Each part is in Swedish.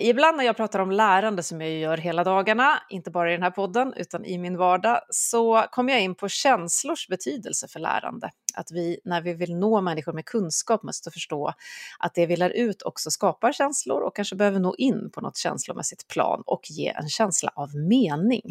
Ibland när jag pratar om lärande, som jag gör hela dagarna, inte bara i den här podden utan i min vardag, så kommer jag in på känslors betydelse för lärande. Att vi, när vi vill nå människor med kunskap, måste förstå att det vi lär ut också skapar känslor och kanske behöver nå in på något känslomässigt plan och ge en känsla av mening.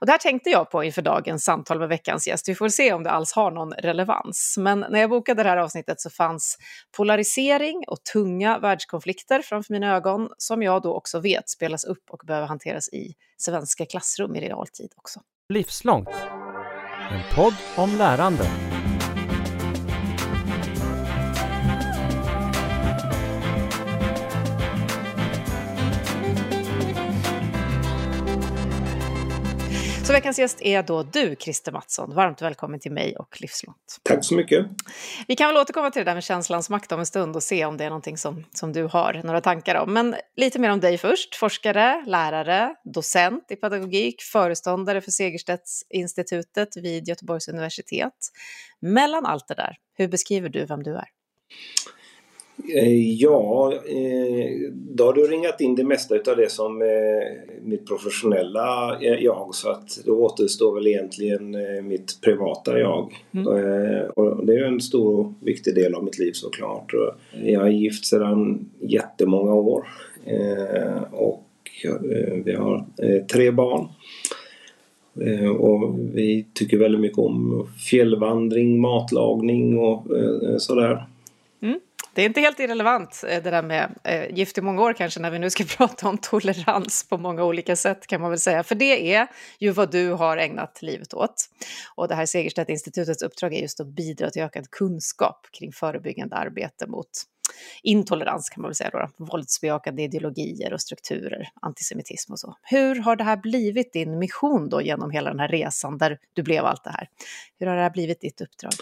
Och det här tänkte jag på inför dagens samtal med veckans gäst. Vi får se om det alls har någon relevans. Men när jag bokade det här avsnittet så fanns polarisering och tunga världskonflikter framför mina ögon, som jag då också vet spelas upp och behöver hanteras i svenska klassrum i realtid också. Livslångt. En podd om lärande. Så veckans gäst är då du, Christer Mattsson. Varmt välkommen till mig och Livslångt. Tack så mycket. Vi kan väl återkomma till det där med känslans makt om en stund och se om det är någonting som du har några tankar om. Men lite mer om dig först. Forskare, lärare, docent i pedagogik, föreståndare för Segerstedtsinstitutet vid Göteborgs universitet. Mellan allt det där, hur beskriver du vem du är? Ja, då har du ringat in det mesta av det som mitt professionella jag, så att då återstår väl egentligen mitt privata jag. Och det är en stor och viktig del av mitt liv såklart. Jag är gift sedan jättemånga år och vi har 3 barn. Och vi tycker väldigt mycket om fjällvandring, matlagning och sådär. Det är inte helt irrelevant det där med gift i många år kanske, när vi nu ska prata om tolerans på många olika sätt kan man väl säga. För det är ju vad du har ägnat livet åt. Och det här Segerstedtinstitutets uppdrag är just att bidra till ökad kunskap kring förebyggande arbete mot intolerans kan man väl säga då. Våldsbejakande ideologier och strukturer, antisemitism och så. Hur har det här blivit din mission då genom hela den här resan där du blev allt det här? Hur har det här blivit ditt uppdrag?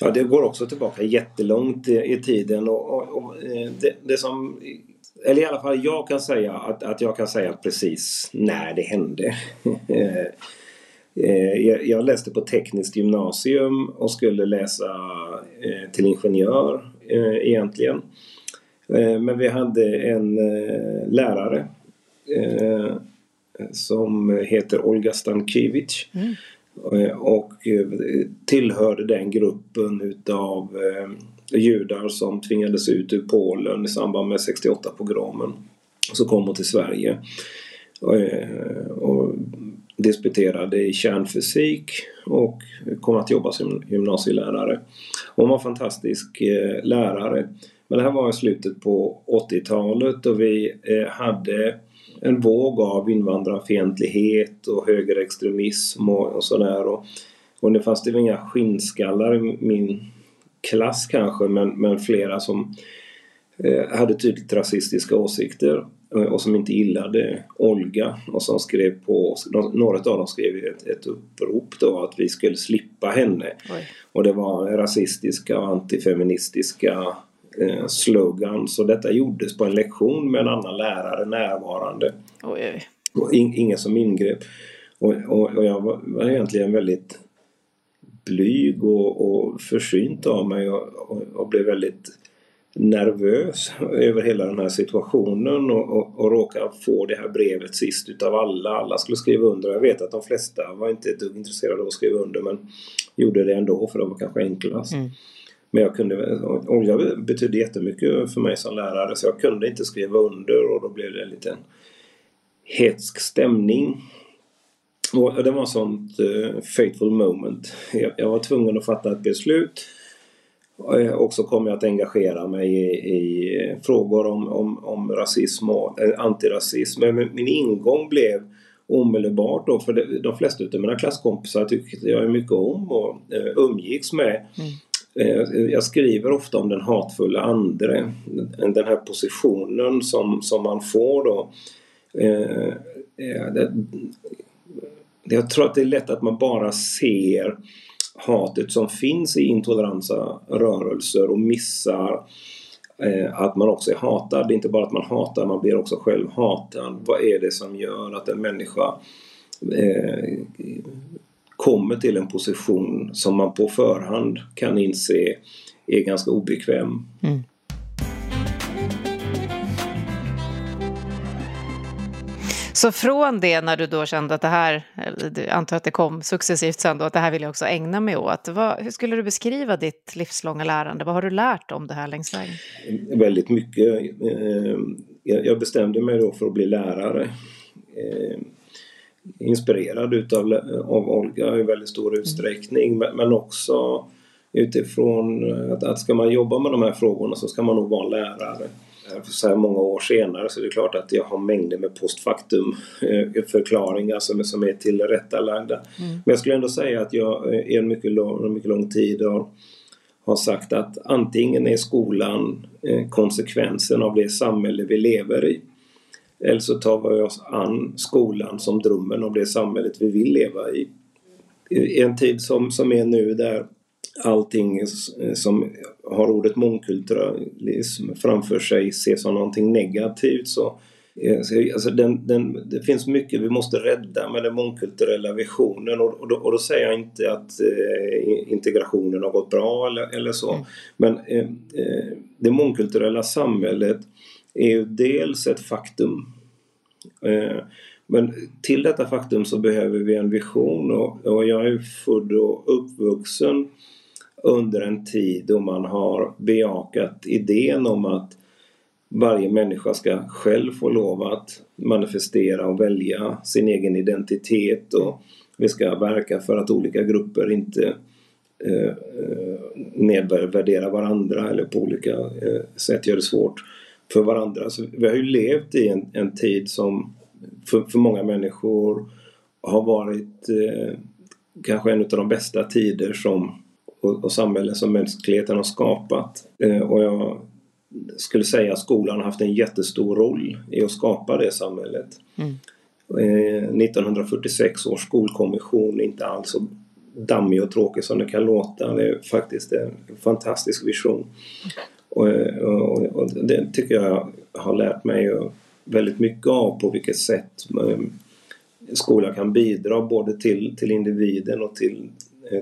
Ja, det går också tillbaka jättelångt i tiden och det som, eller i alla fall jag kan säga att jag kan säga precis när det hände. Jag läste på tekniskt gymnasium och skulle läsa till ingenjör egentligen. Men vi hade en lärare som heter Olga Stankiewicz. Och tillhörde den gruppen utav judar som tvingades ut ur Polen i samband med 68-pogromen. Så kom hon till Sverige och disputerade i kärnfysik och kom att jobba som gymnasielärare. Hon var en fantastisk lärare. Men det här var i slutet på 80-talet och vi hade en våg av invandrarfientlighet och högerextremism och sådär. Och det fanns det inga skinnskallar i min klass kanske, men flera som hade tydligt rasistiska åsikter och som inte gillade Olga och som skrev på, några av dem skrev ett upprop då att vi skulle slippa henne. Oj. Och det var rasistiska och antifeministiska slogan, så detta gjordes på en lektion med en annan lärare närvarande. Oj. Och ingen som ingrep och jag var egentligen väldigt blyg och försynt av mig och blev väldigt nervös över hela den här situationen och råkade få det här brevet sist utav alla. Alla skulle skriva under. Jag vet att de flesta var inte intresserade av att skriva under, men gjorde det ändå för det var kanske enklast. Men jag kunde, Olga betydde jättemycket för mig som lärare, så jag kunde inte skriva under och då blev det en liten hetsk stämning. Och det var ett sånt fateful moment. Jag var tvungen att fatta ett beslut. Och så kom jag att engagera mig i frågor om rasism och antirasism. Men min ingång blev omedelbart då, för de flesta av mina klasskompisar tyckte jag mycket om och umgicks med. Jag skriver ofta om den hatfulla andre, den här positionen som man får då. Jag tror att det är lätt att man bara ser hatet som finns i intoleranta rörelser och missar att man också är hatad. Det är inte bara att man hatar, man blir också själv hatad. Vad är det som gör att en människa kommer till en position som man på förhand kan inse är ganska obekväm? Så från det, när du då kände att det här, du antar att det kom successivt sen då, att det här vill jag också ägna mig åt. Hur skulle du beskriva ditt livslånga lärande? Vad har du lärt om det här längs vägen? Väldigt mycket. Jag bestämde mig då för att bli lärare. Inspirerad av Olga i väldigt stor utsträckning, men också utifrån att ska man jobba med de här frågorna så ska man nog vara lärare. För så här många år senare så är det klart att jag har mängder med postfaktum förklaringar som är tillrättalagda. Men jag skulle ändå säga att jag i en mycket lång tid har sagt att antingen är skolan konsekvensen av det samhälle vi lever i, eller så tar vi oss an skolan som drömmen om det samhället vi vill leva i. I en tid som är nu, där allting som har ordet mångkulturalism framför sig ses som någonting negativt, så alltså det finns mycket vi måste rädda med den mångkulturella visionen, och då säger jag inte att integrationen har gått bra eller så, men det mångkulturella samhället är ju dels ett faktum, men till detta faktum så behöver vi en vision, och jag är född och uppvuxen under en tid då man har bejakat idén om att varje människa ska själv få lov att manifestera och välja sin egen identitet, och vi ska verka för att olika grupper inte nedvärderar varandra eller på olika sätt gör det svårt för varandra. Så vi har ju levt i en tid som för många människor har varit kanske en av de bästa tider och samhällen som mänskligheten har skapat. Och jag skulle säga att skolan har haft en jättestor roll i att skapa det samhället. 1946 års skolkommission är inte alls så dammig och tråkig som det kan låta. Det är faktiskt en fantastisk vision. Och det tycker jag har lärt mig väldigt mycket av, på vilket sätt skolan kan bidra både till individen och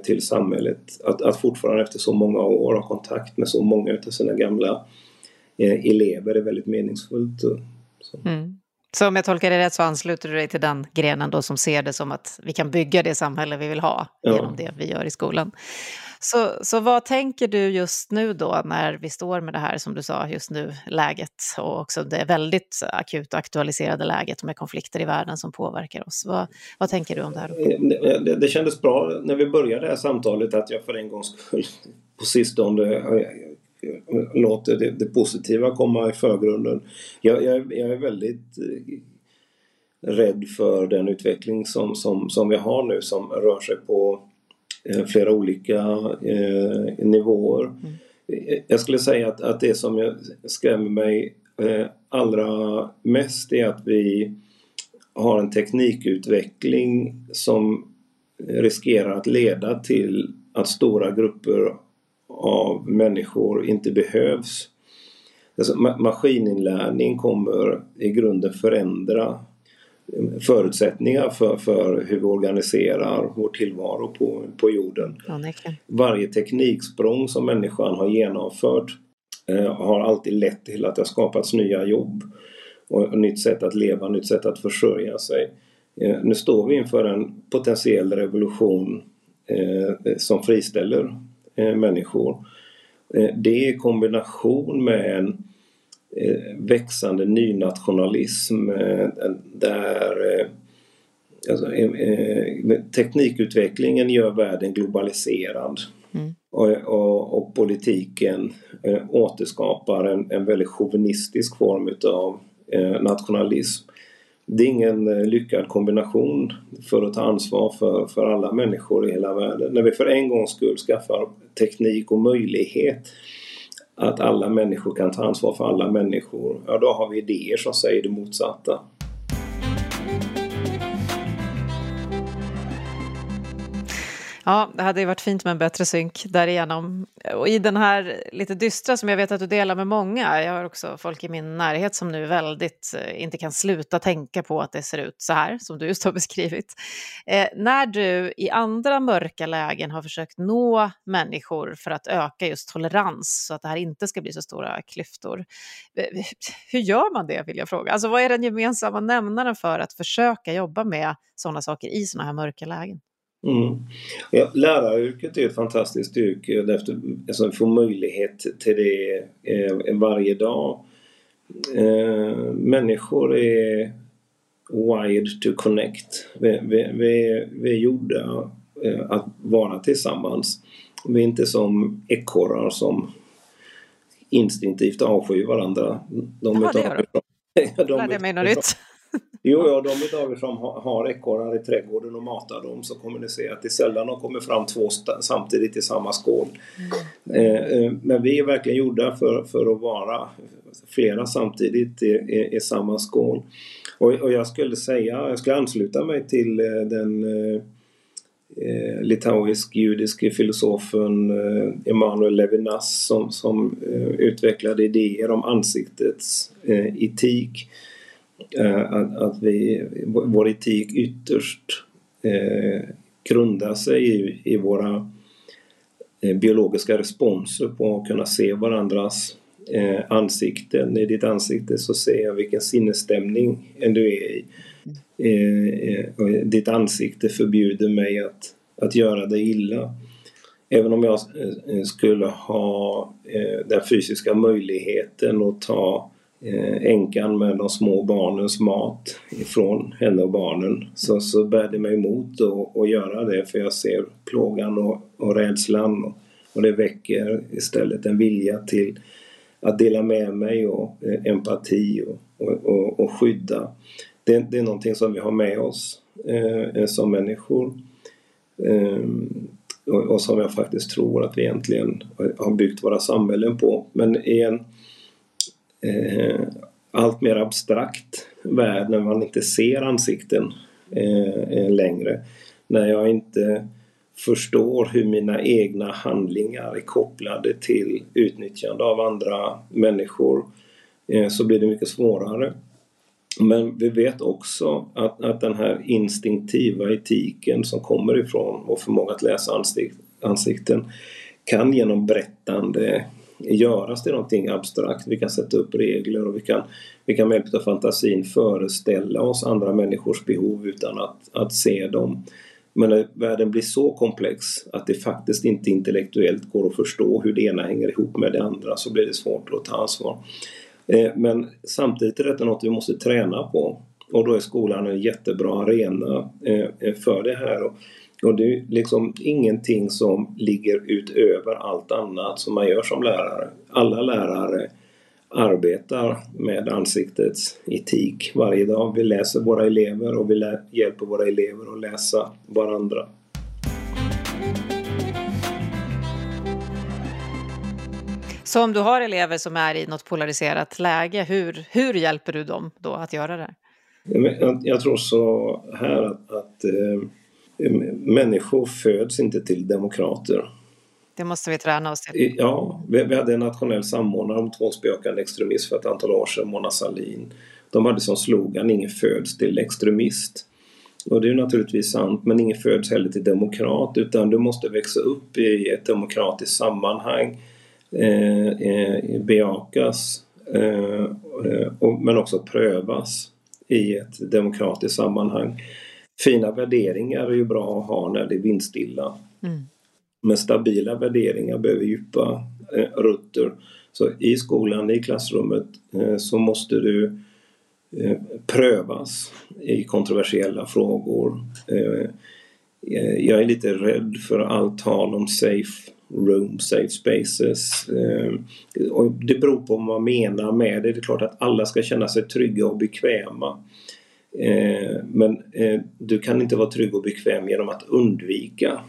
till samhället. Att fortfarande efter så många år ha kontakt med så många av sina gamla elever är väldigt meningsfullt. Så om jag tolkar det rätt så ansluter du dig till den grenen då som ser det som att vi kan bygga det samhälle vi vill ha genom det vi gör i skolan. Så vad tänker du just nu då, när vi står med det här, som du sa, just nu läget, och också det väldigt akut aktualiserade läget med konflikter i världen som påverkar oss? Vad tänker du om det här? Det kändes bra när vi började det här samtalet att jag för en gångs skull på sistone låter det positiva komma i förgrunden. Jag är väldigt rädd för den utveckling som vi har nu, som rör sig på flera olika nivåer. Jag skulle säga att det som jag skrämmer mig allra mest är att vi har en teknikutveckling som riskerar att leda till att stora grupper av människor inte behövs. Alltså, maskininlärning kommer i grunden förändra förutsättningar för hur vi organiserar vår tillvaro på jorden. Varje tekniksprång som människan har genomfört har alltid lett till att det har skapats nya jobb och nytt sätt att leva, nytt sätt att försörja sig. Nu står vi inför en potentiell revolution som friställer människor. Det i kombination med en växande nynationalism där teknikutvecklingen gör världen globaliserad, och politiken återskapar en väldigt chauvinistisk form av nationalism. Det är ingen lyckad kombination för att ta ansvar för alla människor i hela världen. När vi för en gångs skull skaffar teknik och möjlighet att alla människor kan ta ansvar för alla människor, ja, då har vi idéer som säger det motsatta. Ja, det hade ju varit fint med en bättre synk därigenom. Och i den här lite dystra som jag vet att du delar med många, jag har också folk i min närhet som nu väldigt inte kan sluta tänka på att det ser ut så här som du just har beskrivit. När du i andra mörka lägen har försökt nå människor för att öka just tolerans så att det här inte ska bli så stora klyftor. Hur gör man det, vill jag fråga? Alltså vad är den gemensamma nämnaren för att försöka jobba med sådana saker i sådana här mörka lägen? Mm. Ja, läraryrket är ett fantastiskt yrke därför, alltså, får möjlighet till det varje dag. Människor är wired to connect. Vi är gjorda att vara tillsammans. Vi är inte som ekorrar som instinktivt avskyr varandra. De har ekorrar i trädgården och matar dem, så kommunicerar att det sällan har kommit fram två samtidigt i samma skål. Men vi är verkligen gjorda för att vara flera samtidigt i samma skål. Och jag skulle ansluta mig till den litauisk-judiske filosofen Emanuel Levinas som utvecklade idéer om ansiktets etik. Att vår etik ytterst grundar sig i våra biologiska responser på att kunna se varandras ansikten. I ditt ansikte så ser jag vilken sinnesstämning du är i. Ditt ansikte förbjuder mig att göra dig illa. Även om jag skulle ha den fysiska möjligheten att ta änkan med de små barnens mat ifrån henne och barnen, så bär det mig emot att göra det, för jag ser plågan och rädslan, och det väcker istället en vilja till att dela med mig och empati och skydda. Det är någonting som vi har med oss som människor och som jag faktiskt tror att vi egentligen har byggt våra samhällen på, men igen allt mer abstrakt värld när man inte ser ansikten längre, när jag inte förstår hur mina egna handlingar är kopplade till utnyttjande av andra människor, så blir det mycket svårare. Men vi vet också att den här instinktiva etiken som kommer ifrån och förmåga att läsa ansikten kan genom berättande göras till någonting abstrakt. Vi kan sätta upp regler och vi kan med hjälp av fantasin föreställa oss andra människors behov utan att se dem. Men när världen blir så komplex att det faktiskt inte intellektuellt går att förstå hur det ena hänger ihop med det andra, så blir det svårt att ta ansvar. Men samtidigt är detta något vi måste träna på, och då är skolan en jättebra arena för det här. Och det är liksom ingenting som ligger utöver allt annat som man gör som lärare. Alla lärare arbetar med ansiktets etik varje dag. Vi läser våra elever och vi hjälper våra elever att läsa varandra. Så om du har elever som är i något polariserat läge, hur hjälper du dem då att göra det? Jag tror så här att människor föds inte till demokrater. Det måste vi träna oss till. Ja, vi hade en nationell samordnare om tvåspökande extremist för ett antal år sedan, Mona Sahlin. De hade som slogan: ingen föds till extremist. Och det är naturligtvis sant, men ingen föds heller till demokrat, utan du måste växa upp i ett demokratiskt sammanhang, bejakas men också prövas i ett demokratiskt sammanhang. Fina värderingar är ju bra att ha när det är vindstilla. Mm. Men stabila värderingar behöver djupa rutter. Så i skolan, i klassrummet, så måste du prövas i kontroversiella frågor. Jag är lite rädd för allt tal om safe room, safe spaces. Och det beror på vad man menar med det. Det är klart att alla ska känna sig trygga och bekväma. Men du kan inte vara trygg och bekväm genom att undvika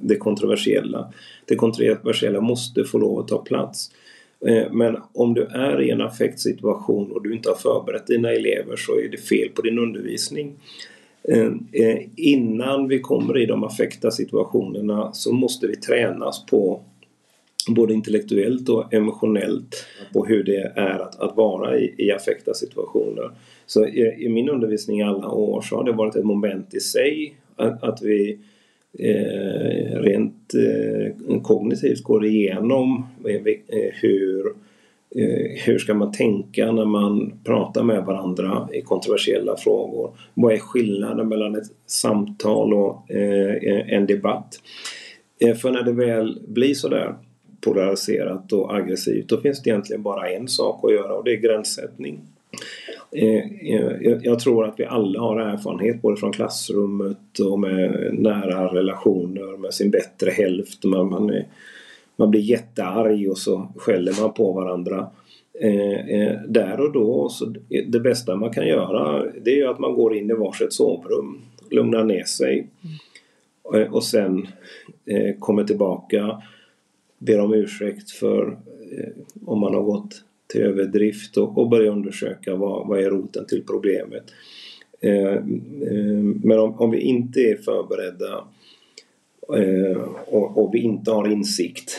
det kontroversiella. Det kontroversiella måste få lov att ta plats. Men om du är i en affektsituation och du inte har förberett dina elever, så är det fel på din undervisning. Innan vi kommer i de affekta situationerna så måste vi tränas på både intellektuellt och emotionellt på hur det är att vara i affekta situationer. Så i min undervisning i alla år så har det varit ett moment i sig att vi rent kognitivt går igenom hur ska man tänka när man pratar med varandra i kontroversiella frågor. Vad är skillnaden mellan ett samtal och en debatt? För när det väl blir sådär polariserat och aggressivt, då finns det egentligen bara en sak att göra, och det är gränssättning. Jag tror att vi alla har erfarenhet både från klassrummet och med nära relationer med sin bättre hälft. Man blir jättearg och så skäller man på varandra. Där och då, så det bästa man kan göra, det är ju att man går in i varsitt sovrum, lugnar ner sig och sen kommer tillbaka, ber om ursäkt för om man har gått till överdrift och börja undersöka vad är roten till problemet. Men om vi inte är förberedda och vi inte har insikt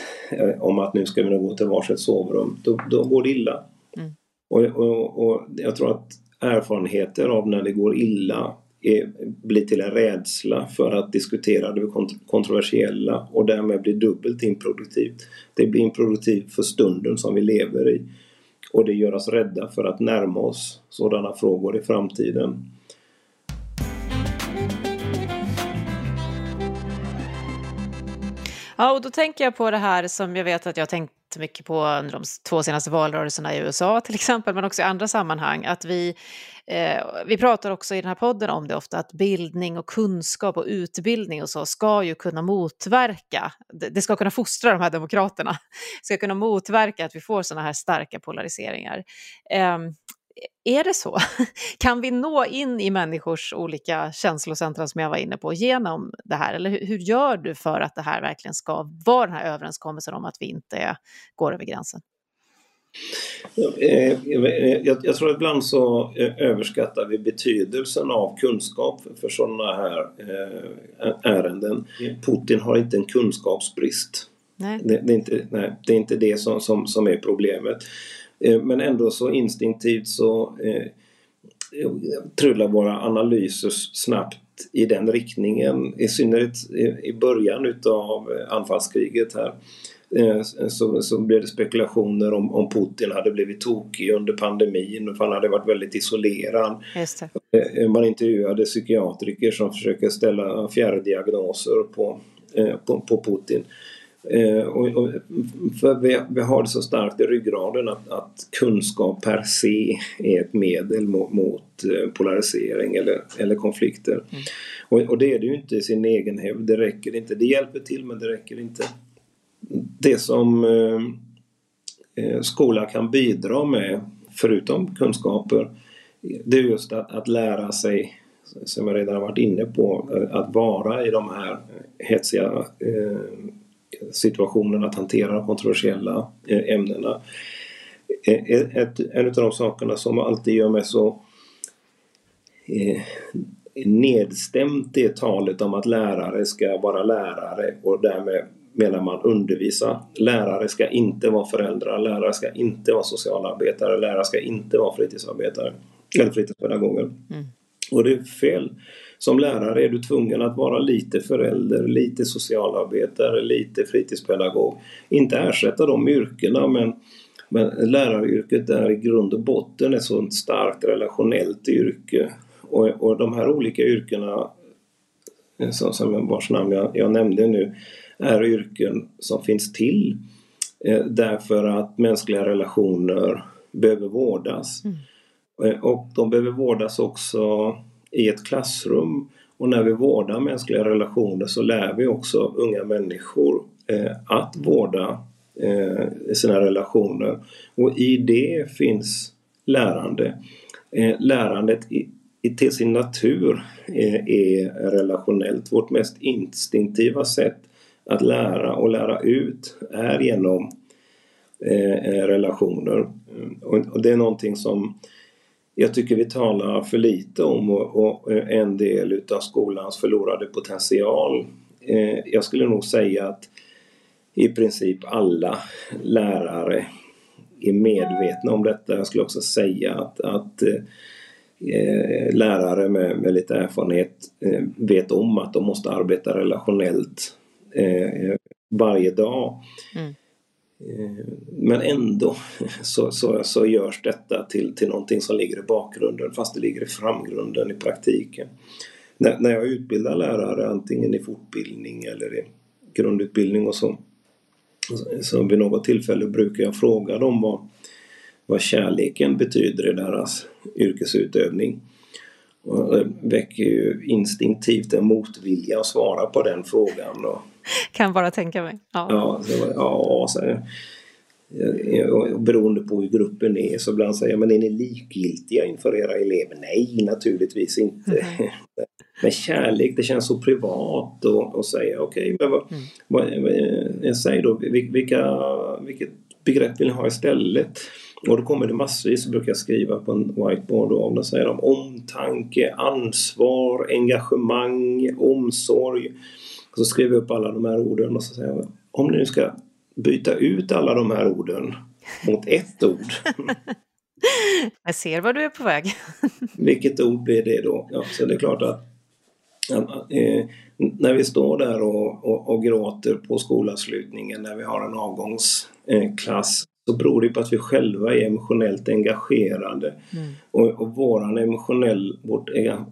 om att nu ska vi nog gå till varsitt sovrum, då går det illa. Mm. Och jag tror att erfarenheter av när det går illa blir till en rädsla för att diskutera det kontroversiella, och därmed blir dubbelt improduktivt. Det blir improduktivt för stunden som vi lever i, och det gör oss rädda för att närma oss sådana frågor i framtiden. Ja, och då tänker jag på det här som jag vet att jag tänkt mycket på under de 2 senaste valrörelserna i USA till exempel, men också i andra sammanhang, att vi pratar också i den här podden om det ofta, att bildning och kunskap och utbildning och så ska ju kunna motverka, det ska kunna fostra de här demokraterna, ska kunna motverka att vi får såna här starka polariseringar. Är det så? Kan vi nå in i människors olika känslocentra som jag var inne på genom det här? Eller hur gör du för att det här verkligen ska vara den här överenskommelsen om att vi inte går över gränsen? Jag tror att ibland så överskattar vi betydelsen av kunskap för sådana här ärenden. Putin har inte en kunskapsbrist. Nej. Det är inte det som är problemet. Men ändå så instinktivt så trullar våra analyser snabbt i den riktningen. I synnerhet i början utav anfallskriget här så blev det spekulationer om Putin hade blivit tokig under pandemin och han hade varit väldigt isolerad. Just det. Man intervjuade psykiatriker som försöker ställa fjärrdiagnoser på Putin. Och för vi har det så starkt i ryggraden att kunskap per se är ett medel mot polarisering eller konflikter. Mm. Och det är det ju inte i sin egen hävd. Det räcker inte. Det hjälper till, men det räcker inte. Det som skolan kan bidra med förutom kunskaper, det är just att lära sig, som jag redan har varit inne på, att vara i de här hetsiga situationen, att hantera de kontroversiella ämnena. En av de sakerna som alltid gör mig så nedstämt är talet om att lärare ska vara lärare, och därmed menar man undervisa. Lärare ska inte vara föräldrar, lärare ska inte vara socialarbetare, lärare ska inte vara fritidsarbetare eller fritidspedagoger. Mm. Och det är fel. Som lärare är du tvungen att vara lite förälder, lite socialarbetare, lite fritidspedagog. Inte ersätta de yrkena, men läraryrket är i grund och botten ett sådant starkt relationellt yrke. Och de här olika yrkena, som vars namn jag nämnde nu, är yrken som finns till därför att mänskliga relationer behöver vårdas. Mm. Och de behöver vårdas också i ett klassrum, och när vi vårdar mänskliga relationer så lär vi också unga människor att vårda sina relationer, och i det finns lärande. Lärandet till sin natur är relationellt. Vårt mest instinktiva sätt att lära och lära ut är genom relationer, och det är någonting som jag tycker vi talar för lite om och en del utav skolans förlorade potential. Jag skulle nog säga att i princip alla lärare är medvetna om detta. Jag skulle också säga att lärare med lite erfarenhet vet om att de måste arbeta relationellt varje dag. Mm. Men ändå så görs detta till någonting som ligger i bakgrunden fast det ligger i framgrunden i praktiken. När jag utbildar lärare antingen i fortbildning eller i grundutbildning och så vid något tillfälle brukar jag fråga dem vad kärleken betyder i deras yrkesutövning. Och det väcker ju instinktivt en motvilja att svara på den frågan då. Kan bara tänka mig. Ja, beroende på hur gruppen är så ibland säger jag, men är ni likgiltiga inför era elever? Nej, naturligtvis inte. Mm. Men kärlek, det känns så privat att säga okej, säg då vilket begrepp vill ni ha istället? Och då kommer det massvis, så brukar jag skriva på en whiteboard och avla säger de omtanke, ansvar, engagemang, omsorg. Så skriver jag upp alla de här orden och så säger jag, om ni nu ska byta ut alla de här orden mot ett ord. Jag ser vad du är på väg. Vilket ord blir det då? Ja, så det är klart att när vi står där och gråter på skolavslutningen när vi har en avgångsklass så beror det på att vi själva är emotionellt engagerade. Mm. Och vårt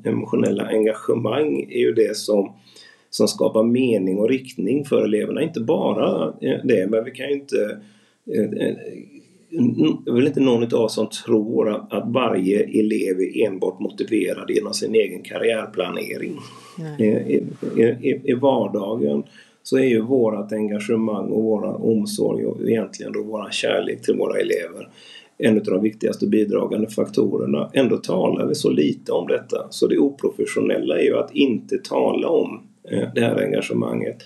emotionella engagemang är ju det som skapar mening och riktning för eleverna. Inte bara det, men vi kan ju inte... Jag vill inte någon av oss som tror att varje elev är enbart motiverad genom sin egen karriärplanering. I vardagen så är ju vårat engagemang och våra omsorg och egentligen då våra kärlek till våra elever en av de viktigaste bidragande faktorerna. Ändå talar vi så lite om detta. Så det oprofessionella är ju att inte tala om det här engagemanget.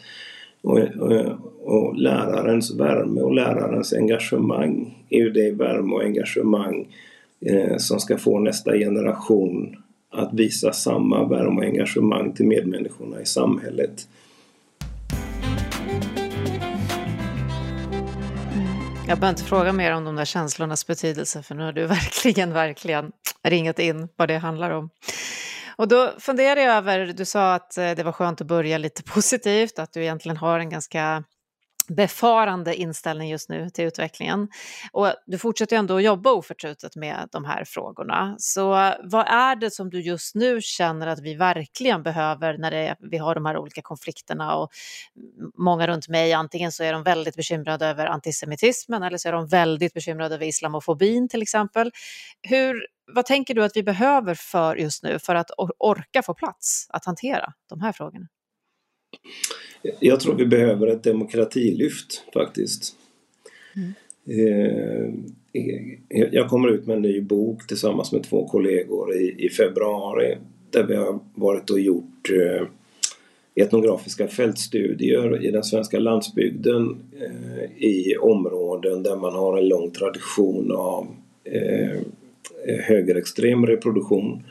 Och lärarens värme och lärarens engagemang är ju det värme och engagemang som ska få nästa generation att visa samma värme och engagemang till medmänniskorna i samhället. Jag behöver inte fråga mer om de där känslornas betydelse för nu har du verkligen ringat in vad det handlar om. Och då funderar jag över, du sa att det var skönt att börja lite positivt, att du egentligen har en ganska befarande inställning just nu till utvecklingen. Och du fortsätter ju ändå att jobba oförtrutet med de här frågorna. Så vad är det som du just nu känner att vi verkligen behöver när vi har de här olika konflikterna och många runt mig, antingen så är de väldigt bekymrade över antisemitismen eller så är de väldigt bekymrade över islamofobin till exempel. Vad tänker du att vi behöver för just nu för att orka få plats att hantera de här frågorna? Jag tror vi behöver ett demokratilyft faktiskt. Mm. Jag kommer ut med en ny bok tillsammans med 2 kollegor i februari där vi har varit och gjort etnografiska fältstudier i den svenska landsbygden i områden där man har en lång tradition av högerextrem reproduktion.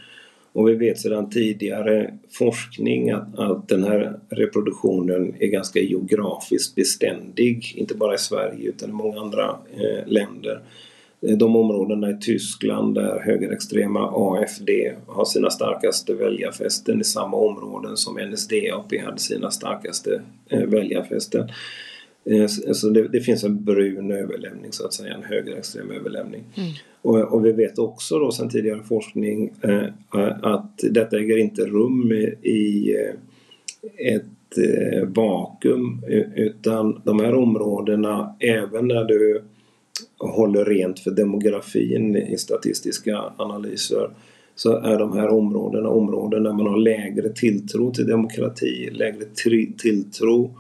Och vi vet sedan tidigare forskning att den här reproduktionen är ganska geografiskt beständig. Inte bara i Sverige utan i många andra länder. De områdena i Tyskland där högerextrema AfD har sina starkaste väljarfästen är samma områden som NSDAP hade sina starkaste väljarfästen. Så det finns en brun överlämning så att säga, en högerextrem överlämning. Mm. Och vi vet också då sedan tidigare forskning att detta äger inte rum i ett vakuum utan de här områdena även när du håller rent för demografin i statistiska analyser så är de här områden där man har lägre tilltro till demokrati, lägre tilltro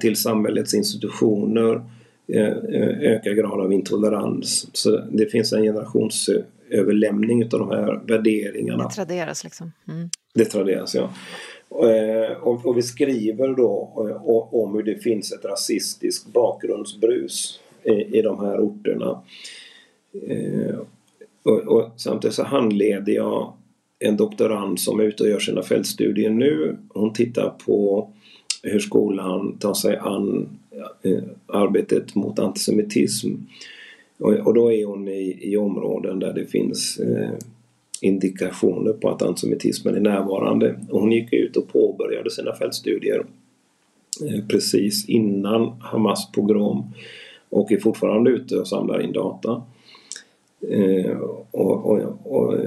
till samhällets institutioner, ökad grad av intolerans. Så det finns en generationsöverlämning av de här värderingarna. Det traderas liksom. Mm. Det traderas, ja. Och vi skriver då om hur det finns ett rasistiskt bakgrundsbrus i de här orterna. Och samtidigt så handleder jag en doktorand som är ute och gör sina fältstudier nu. Hon tittar på hur skolan tar sig an arbetet mot antisemitism. Och då är hon i områden där det finns indikationer på att antisemitismen är närvarande. Och hon gick ut och påbörjade sina fältstudier precis innan Hamas pogrom och är fortfarande ute och samlar in data.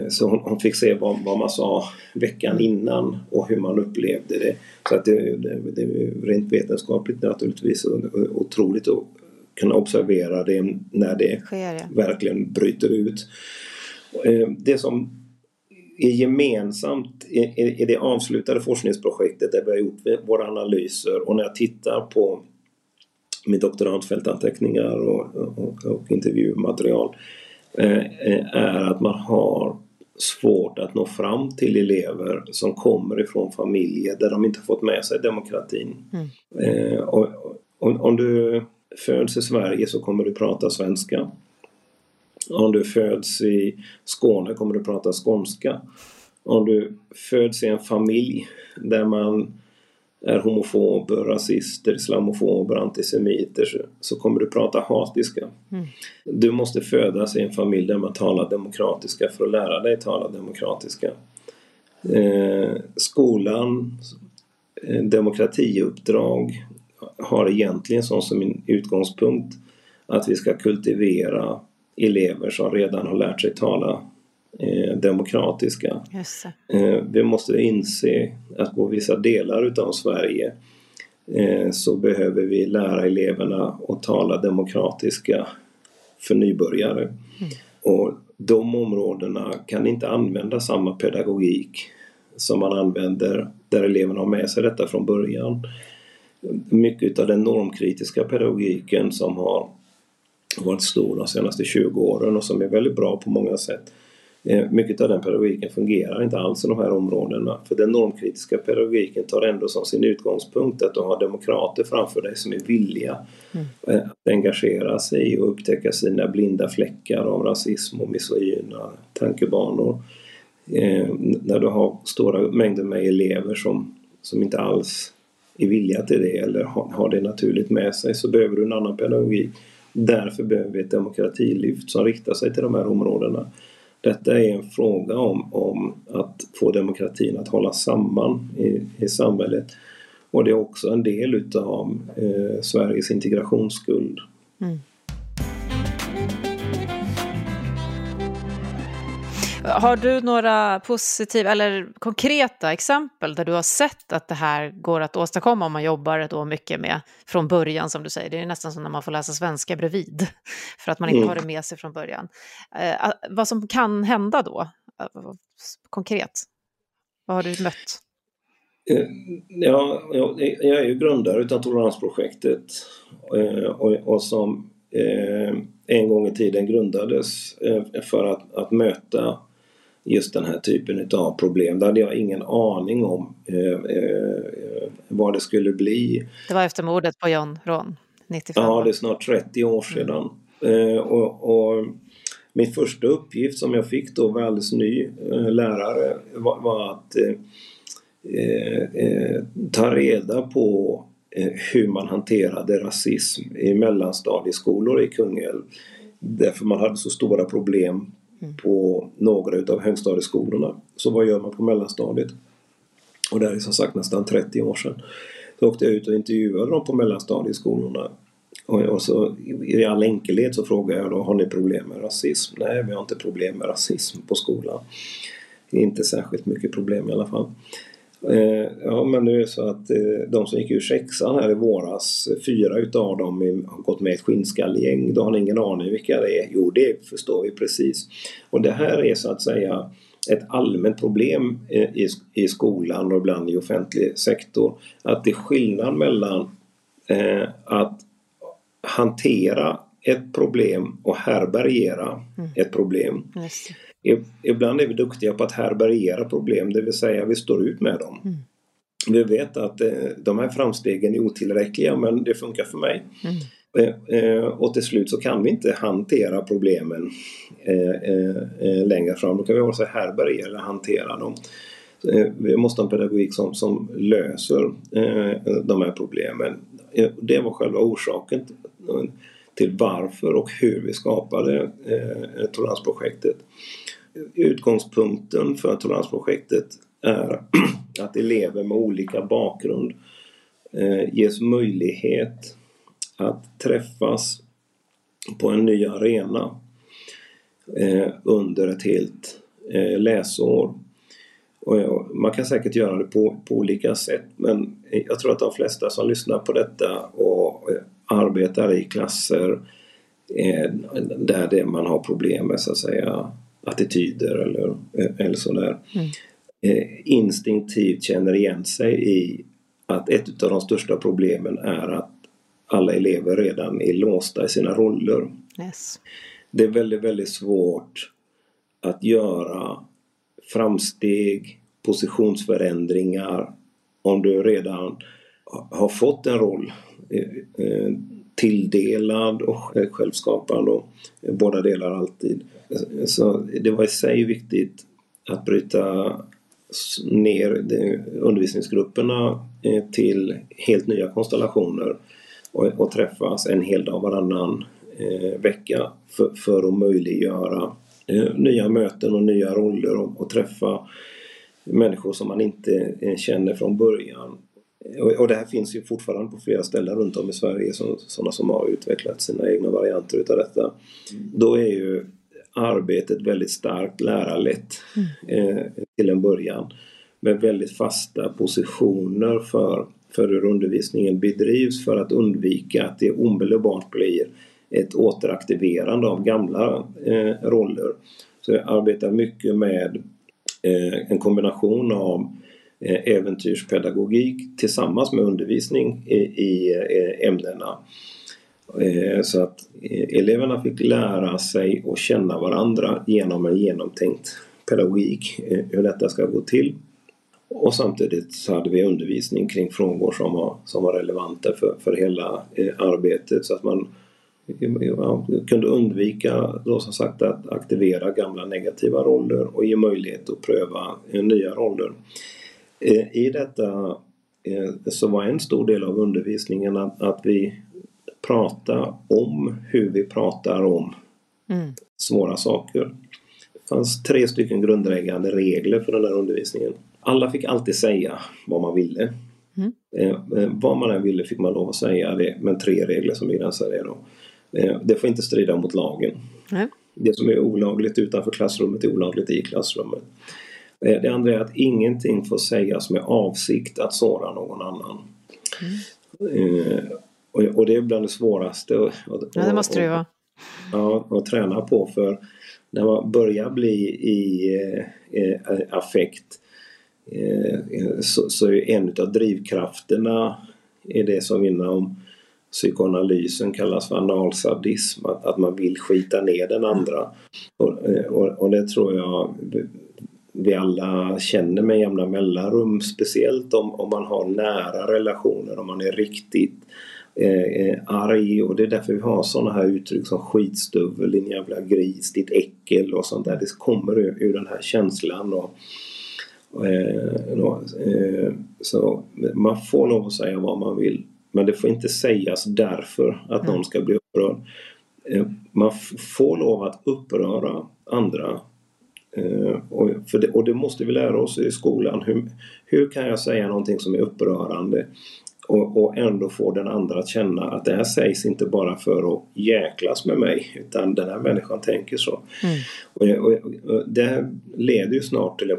Så hon fick se vad man sa veckan innan och hur man upplevde det. Så att det är rent vetenskapligt naturligtvis otroligt att kunna observera det när det sker, verkligen bryter ut. Det som är gemensamt i det avslutade forskningsprojektet där vi har gjort våra analyser och när jag tittar på med doktorandfältanteckningar och intervjumaterial är att man har svårt att nå fram till elever som kommer ifrån familjer där de inte har fått med sig demokratin. Om du föds i Sverige så kommer du prata svenska. Om du föds i Skåne kommer du prata skånska. Om du föds i en familj där man är homofober, rasister, islamofober, antisemiter så kommer du prata hatiska. Du måste födas i en familj där man talar demokratiska för att lära dig tala demokratiska. Skolan, demokratiuppdrag har egentligen som en utgångspunkt att vi ska kultivera elever som redan har lärt sig tala demokratiska. Vi måste inse att på vissa delar utav Sverige så behöver vi lära eleverna att tala demokratiska för nybörjare. Och de områdena kan inte använda samma pedagogik som man använder där eleverna har med sig detta från början. Mycket av den normkritiska pedagogiken som har varit stor de senaste 20 åren och som är väldigt bra på många sätt. Mycket av den pedagogiken fungerar inte alls i de här områdena. För den normkritiska pedagogiken tar ändå som sin utgångspunkt att du har demokrater framför dig som är villiga att engagera sig och upptäcka sina blinda fläckar av rasism och misogyna tankebanor. När du har stora mängder med elever som inte alls är villiga till det eller har det naturligt med sig så behöver du en annan pedagogik. Därför behöver vi ett demokratilyft som riktar sig till de här områdena. Detta är en fråga om att få demokratin att hålla samman i samhället. Och det är också en del utav Sveriges integrationsskuld. Har du några positiva eller konkreta exempel där du har sett att det här går att åstadkomma om man jobbar ett år mycket med från början som du säger? Det är nästan som när man får läsa svenska bredvid för att man inte har det med sig från början. Vad som kan hända då? Konkret. Vad har du mött? Ja, jag är ju grundare utav Toleransprojektet och som en gång i tiden grundades för att möta just den här typen av problem. Där hade jag ingen aning om vad det skulle bli. Det var efter mordet på John Hron, 95. Ja, det är snart 30 år sedan. Och min första uppgift som jag fick då var alldeles ny lärare var att ta reda på hur man hanterade rasism i mellanstadieskolor i Kungälv. Därför man hade så stora problem på några utav högstadieskolorna. Så vad gör man på mellanstadiet? Och det är som sagt nästan 30 år sedan. Så åkte jag ut och intervjuade dem på mellanstadieskolorna. Och så i all enkelhet så frågade jag då, har ni problem med rasism? Nej, vi har inte problem med rasism på skolan. Det är inte särskilt mycket problem i alla fall. Ja, men nu är det så att de som gick ur sexan här i våras, 4 utav dem har gått med ett skinnskallgäng. Då har ni ingen aning vilka det är. Jo, det förstår vi precis. Och det här är så att säga ett allmänt problem i skolan och ibland i offentlig sektor. Att det är skillnad mellan att hantera ett problem och härbärgera ett problem. Yes. Ibland är vi duktiga på att härbärgera problem, det vill säga vi står ut med dem. Vi vet att de här framstegen är otillräckliga men det funkar för mig. Och till slut så kan vi inte hantera problemen längre fram. Då kan vi vara så härbärgera eller hantera dem. Vi måste ha en pedagogik som löser de här problemen. Det var själva orsaken till varför och hur vi skapade Toleransprojektet. Utgångspunkten för Toleransprojektet är att elever med olika bakgrund ges möjlighet att träffas på en ny arena under ett helt läsår. Och man kan säkert göra det på olika sätt, men jag tror att de flesta som lyssnar på detta och arbetar i klasser där det man har problem med, så att säga, attityder eller sådär, instinktivt känner igen sig i att ett av de största problemen är att alla elever redan är låsta i sina roller. Yes. Det är väldigt, väldigt svårt att göra framsteg, positionsförändringar om du redan har fått en roll tilldelad och självskapande, och båda delar alltid. Så det var i sig viktigt att bryta ner undervisningsgrupperna till helt nya konstellationer och träffas en hel dag varannan vecka för att möjliggöra nya möten och nya roller och träffa människor som man inte känner från början. Och det här finns ju fortfarande på flera ställen runt om i Sverige, sådana som har utvecklat sina egna varianter utav detta. Då är ju arbetet väldigt starkt lärarlett till en början, med väldigt fasta positioner för hur undervisningen bedrivs, för att undvika att det omedelbart blir ett återaktiverande av gamla roller. Så jag arbetar mycket med en kombination av äventyrspedagogik tillsammans med undervisning i ämnena. Så att eleverna fick lära sig och känna varandra genom en genomtänkt pedagogik, hur detta ska gå till. Och samtidigt så hade vi undervisning kring frågor som var relevanta för hela arbetet, så att man kunde undvika, då som sagt, att aktivera gamla negativa roller och ge möjlighet att pröva nya roller. I detta så var en stor del av undervisningen att vi pratade om hur vi pratar om svåra saker. Det fanns 3 stycken grundläggande regler för den här undervisningen. Alla fick alltid säga vad man ville. Vad man än ville fick man lov att säga det, men 3 regler som begränsar det då. Det får inte strida mot lagen. Mm. Det som är olagligt utanför klassrummet är olagligt i klassrummet. Det andra är att ingenting får sägas med avsikt att såra någon annan. Och det är bland det svåraste det måste det vara. Att träna på, för när man börjar bli i affekt, så är en av drivkrafterna är det som inom psykoanalysen kallas för analsadism, att man vill skita ner den andra, och det tror jag vi alla känner med jämna mellanrum, speciellt om man har nära relationer, om man är riktigt arg, och det är därför vi har sådana här uttryck som skitstövel, din jävla gris, ditt äckel och sånt där. Det kommer ur den här känslan, och så man får lov att säga vad man vill, men det får inte sägas därför att någon ska bli upprörd. Man får lov att uppröra andra, och det måste vi lära oss i skolan. Hur kan jag säga någonting som är upprörande och ändå få den andra att känna att det här sägs inte bara för att jäklas med mig, utan den här människan tänker så. Och det här leder ju snart till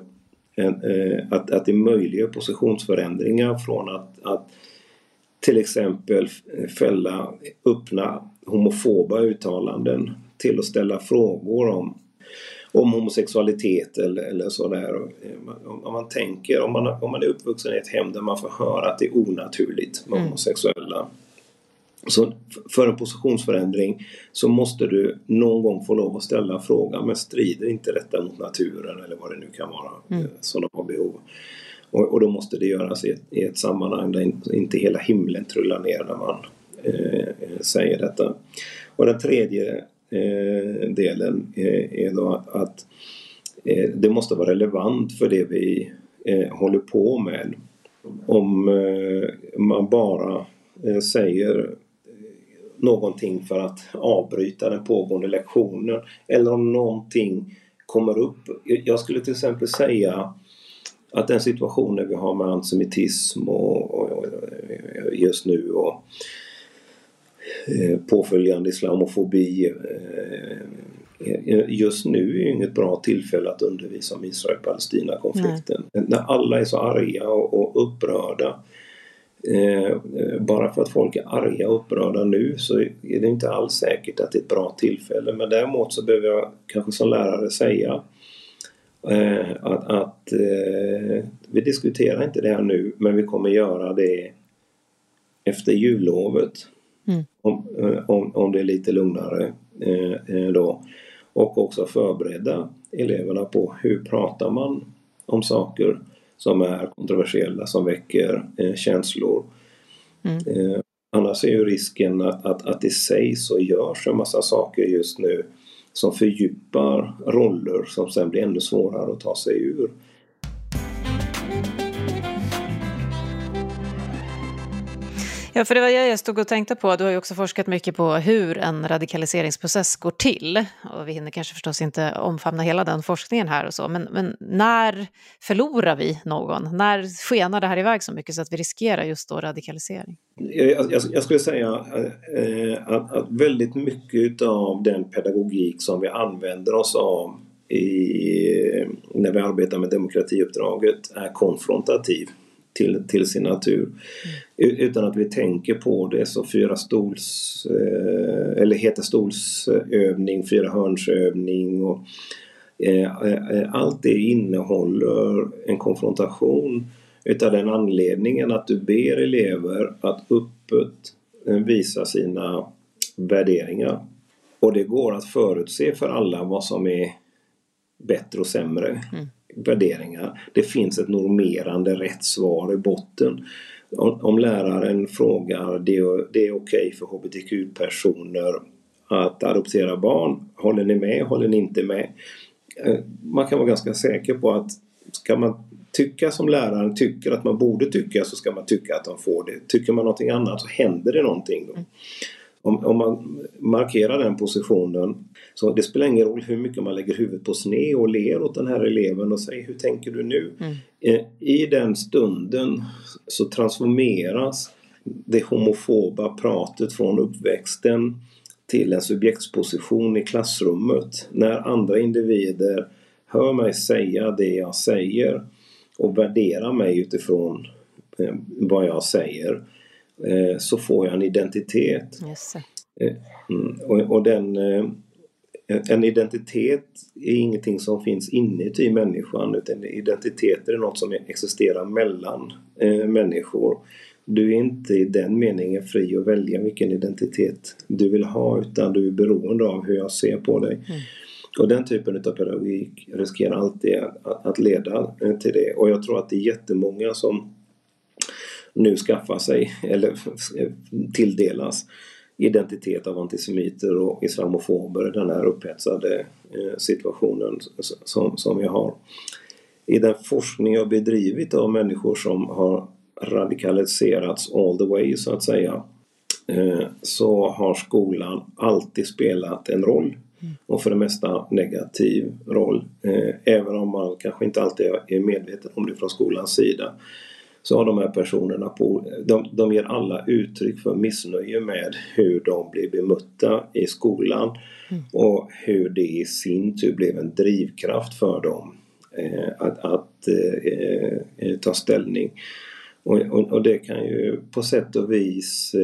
att det möjliggör positionsförändringar från att till exempel fälla öppna homofoba uttalanden till att ställa frågor om homosexualitet eller sådär. Om man är uppvuxen i ett hem där man får höra att det är onaturligt med homosexuella, så för en positionsförändring så måste du någon gång få lov att ställa frågan, men strider inte detta mot naturen eller vad det nu kan vara, sådana har behov. Och då måste det göras i ett sammanhang där inte hela himlen trullar ner när man säger detta. Och den tredje delen är då att det måste vara relevant för det vi håller på med. Om man bara säger någonting för att avbryta den pågående lektionen, eller om någonting kommer upp. Jag skulle till exempel säga att den situationen vi har med antisemitism och just nu och påföljande islamofobi, just nu är ju inget bra tillfälle att undervisa om Israel-Palestina-konflikten. Nej. När alla är så arga och upprörda, bara för att folk är arga och upprörda nu, så är det inte alls säkert att det är ett bra tillfälle. Men däremot så behöver jag kanske som lärare säga att vi diskuterar inte det här nu, men vi kommer göra det efter jullovet. Mm. Om det är lite lugnare då. Och också förbereda eleverna på hur pratar man om saker som är kontroversiella, som väcker känslor. Mm. Annars är ju risken att det sägs och görs en massa saker just nu som fördjupar roller som sen blir ännu svårare att ta sig ur. Ja, för det var jag stod och tänkte på. Du har ju också forskat mycket på hur en radikaliseringsprocess går till. Och vi hinner kanske förstås inte omfamna hela den forskningen här och så. Men när förlorar vi någon? När skenar det här iväg så mycket så att vi riskerar just då radikalisering? Jag skulle säga att väldigt mycket av den pedagogik som vi använder oss av när vi arbetar med demokratiuppdraget är konfrontativ. Till sin natur. Utan att vi tänker på det, så heta stolsövning, fyra hörnsövning och allt det innehåller en konfrontation, utan den anledningen att du ber elever att öppet visa sina värderingar, och det går att förutse för alla vad som är bättre och sämre. Värderingar. Det finns ett normerande rätt svar i botten. Om läraren frågar det är okej för hbtq-personer att adoptera barn, håller ni med, håller ni inte med? Man kan vara ganska säker på att ska man tycka som läraren tycker att man borde tycka, så ska man tycka att de får det. Tycker man någonting annat så händer det någonting då. Om man markerar den positionen, så det spelar ingen roll hur mycket man lägger huvudet på sne och ler åt den här eleven och säger hur tänker du nu? I den stunden så transformeras det homofoba pratet från uppväxten till en subjektsposition i klassrummet. När andra individer hör mig säga det jag säger och värderar mig utifrån vad jag säger, så får jag en identitet. Yes. Och en identitet är ingenting som finns inuti människan, utan identitet är något som existerar mellan människor. Du är inte i den meningen fri att välja vilken identitet du vill ha, utan du är beroende av hur jag ser på dig. Och den typen av pedagogik riskerar alltid att leda till det. Och jag tror att det är jättemånga som nu skaffa sig eller tilldelas identitet av antisemiter och islamofober i den här upphetsade situationen som vi har. I den forskning jag bedrivit av människor som har radikaliserats all the way, så att säga, så har skolan alltid spelat en roll, och för det mesta negativ roll, även om man kanske inte alltid är medveten om det från skolans sida. Så har de här personerna de ger alla uttryck för missnöje med hur de blir bemötta i skolan, och hur det i sin tur blev en drivkraft för dem att ta ställning. Och det kan ju på sätt och vis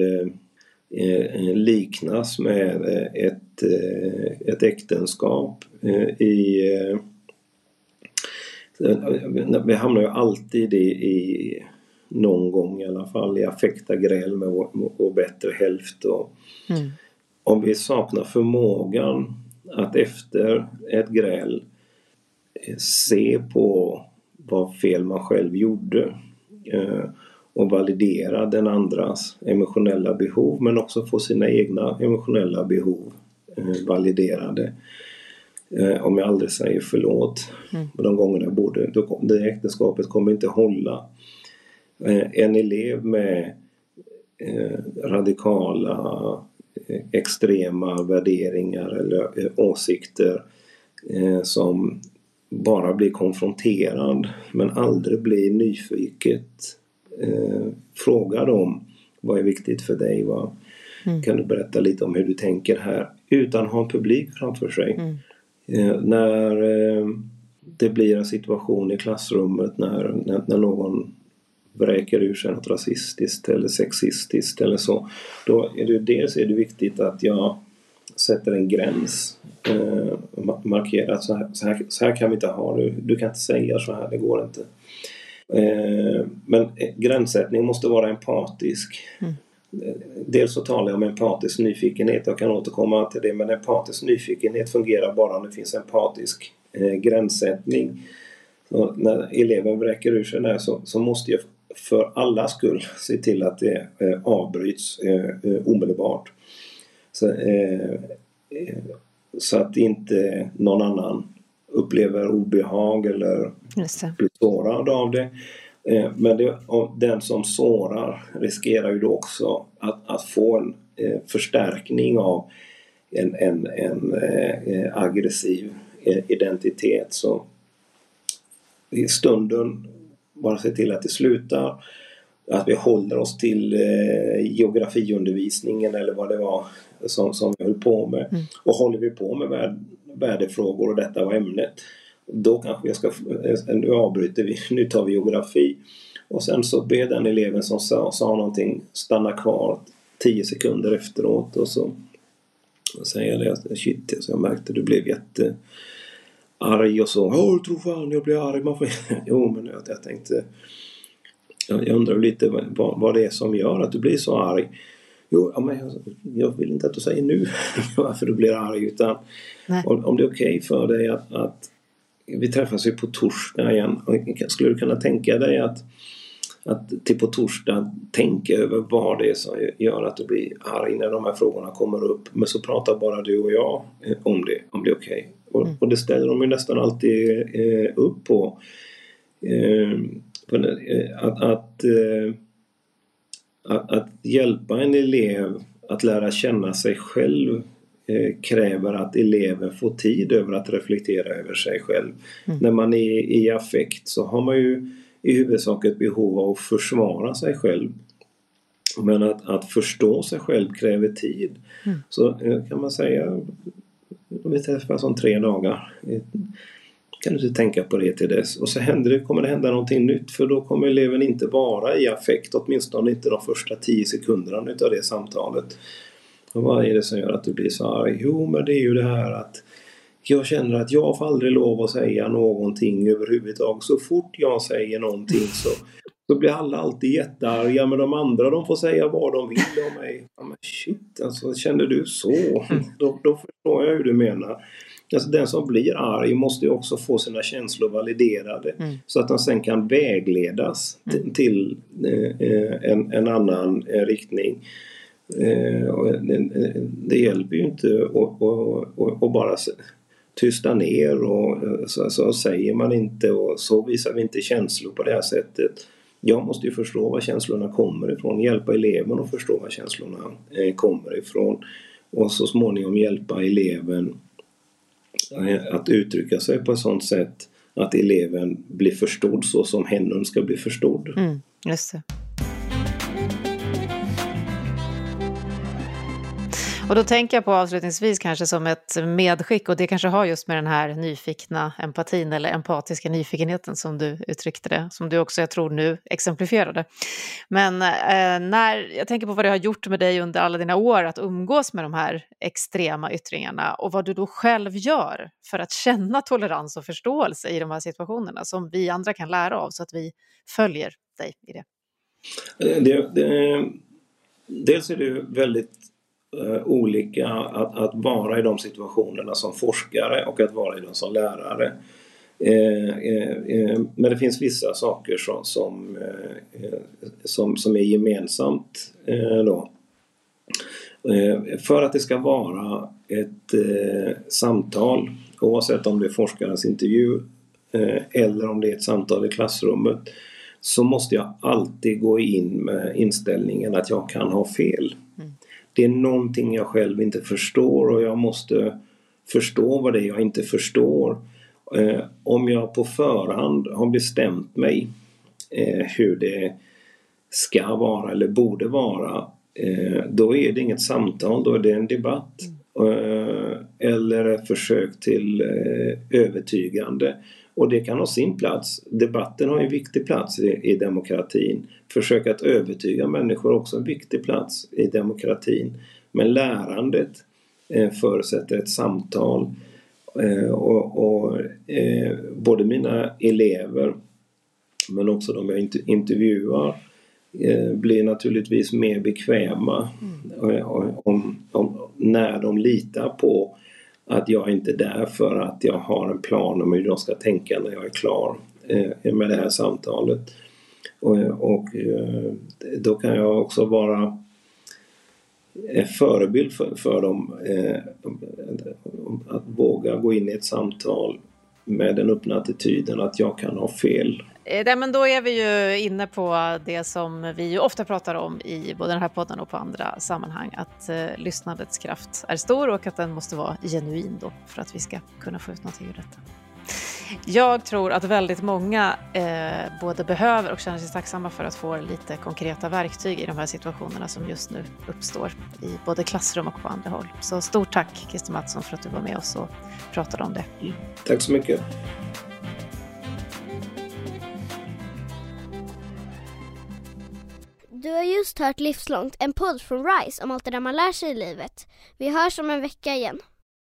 liknas med ett äktenskap Vi hamnar ju alltid i någon gång i alla fall i affekta gräl med vår bättre hälft. Om vi saknar förmågan att efter ett gräl se på vad fel man själv gjorde och validera den andras emotionella behov, men också få sina egna emotionella behov validerade. Om jag aldrig säger förlåt de gångerna jag borde, det äktenskapet kommer inte hålla. En elev med radikala, extrema värderingar eller åsikter som bara blir konfronterad men aldrig blir nyfiket frågar om vad är viktigt för dig, kan du berätta lite om hur du tänker här, utan ha en publik framför sig. När det blir en situation i klassrummet när någon vräker ur sig något rasistiskt eller sexistiskt eller så, då är det dels är det viktigt att jag sätter en gräns, markerar att så här kan vi inte ha det, du kan inte säga så här, det går inte. Men gränssättning måste vara empatisk. Dels så talar jag om empatisk nyfikenhet, jag kan återkomma till det, men empatisk nyfikenhet fungerar bara om det finns empatisk gränssättning. Så när eleven räcker ur sig där, så måste jag för allas skull se till att det avbryts omedelbart. Så att inte någon annan upplever obehag eller blir sårad av det. Men den som sårar riskerar ju då också att få en förstärkning av en aggressiv identitet. Så i stunden bara se till att det slutar, att vi håller oss till geografiundervisningen eller vad det var som vi höll på med. Och håller vi på med värdefrågor och detta var ämnet, då kanske jag ska, nu avbryter vi, nu tar vi geografi. Och sen så ber den eleven som sa någonting stanna kvar 10 sekunder efteråt, och så säger jag, shit, så jag märkte du blev jättearg och så, jag tror fan jag blev arg, jo men jag tänkte, jag undrar lite vad det är som gör att du blir så arg. Jo, men jag vill inte att du säger nu varför du blir arg, utan om det är okej för dig att vi träffas ju på torsdag igen. Skulle du kunna tänka dig att till på torsdag tänka över vad det är som gör att du blir arg när de här frågorna kommer upp. Men så pratar bara du och jag om det är okej. Och det ställer de ju nästan alltid upp på. Att hjälpa en elev att lära känna sig själv kräver att eleven får tid över att reflektera över sig själv. När man är i affekt så har man ju i huvudsak ett behov av att försvara sig själv, men att förstå sig själv kräver tid. Så kan man säga, vi träffas om 3 dagar, kan du inte tänka på det till dess, och så kommer det hända någonting nytt, för då kommer eleven inte vara i affekt, åtminstone inte de första 10 sekunderna utav det samtalet. Och vad är det som gör att du blir så arg? Jo, men det är ju det här att jag känner att jag får aldrig lov att säga någonting överhuvudtaget. Så fort jag säger någonting så blir alla alltid jättearga. Men de andra, de får säga vad de vill om mig. Ja, men shit, alltså känner du så? Då förstår jag hur du menar. Alltså den som blir arg måste ju också få sina känslor validerade. Så att de sen kan vägledas till en annan riktning. Det hjälper ju inte att bara tysta ner, och så säger man inte, och så visar vi inte känslor på det här sättet. Jag måste ju förstå var känslorna kommer ifrån, hjälpa eleven att förstå var känslorna kommer ifrån, och så småningom hjälpa eleven att uttrycka sig på ett sådant sätt att eleven blir förstådd så som hen ska bli förstådd. Just det. Och då tänker jag på avslutningsvis kanske som ett medskick, och det kanske har just med den här nyfikna empatin eller empatiska nyfikenheten som du uttryckte det, som du också jag tror nu exemplifierade. Men när jag tänker på vad det har gjort med dig under alla dina år att umgås med de här extrema yttringarna, och vad du då själv gör för att känna tolerans och förståelse i de här situationerna som vi andra kan lära av, så att vi följer dig i det. Dels är det väldigt olika att vara i de situationerna som forskare och att vara i dem som lärare. Men det finns vissa saker som är gemensamt då. För att det ska vara ett samtal, oavsett om det är forskarens intervju eller om det är ett samtal i klassrummet, så måste jag alltid gå in med inställningen att jag kan ha fel. Mm. Det är någonting jag själv inte förstår, och jag måste förstå vad det är jag inte förstår. Om jag på förhand har bestämt mig hur det ska vara eller borde vara, då är det inget samtal, då är det en debatt eller ett försök till övertygande, och det kan ha sin plats. Debatten har en viktig plats i demokratin. Försök att övertyga människor har också en viktig plats i demokratin, men lärandet förutsätter ett samtal. Och både mina elever men också de jag intervjuar blir naturligtvis mer bekväma när de litar på att jag inte är där för att jag har en plan om hur de ska tänka när jag är klar med det här samtalet. Och då kan jag också vara förebild för dem, att våga gå in i ett samtal med den öppna attityden att jag kan ha fel. Ja, men då är vi ju inne på det som vi ju ofta pratar om i både den här podden och på andra sammanhang, att lyssnandets kraft är stor och att den måste vara genuin då, för att vi ska kunna få ut någonting ur detta. Jag tror att väldigt många både behöver och känner sig tacksamma för att få lite konkreta verktyg i de här situationerna som just nu uppstår i både klassrum och på andra håll. Så stort tack, Christer Mattsson, för att du var med oss och pratade om det. Mm. Tack så mycket. Du har just hört Livslångt, en podd från RISE om allt det där man lär sig i livet. Vi hörs om en vecka igen.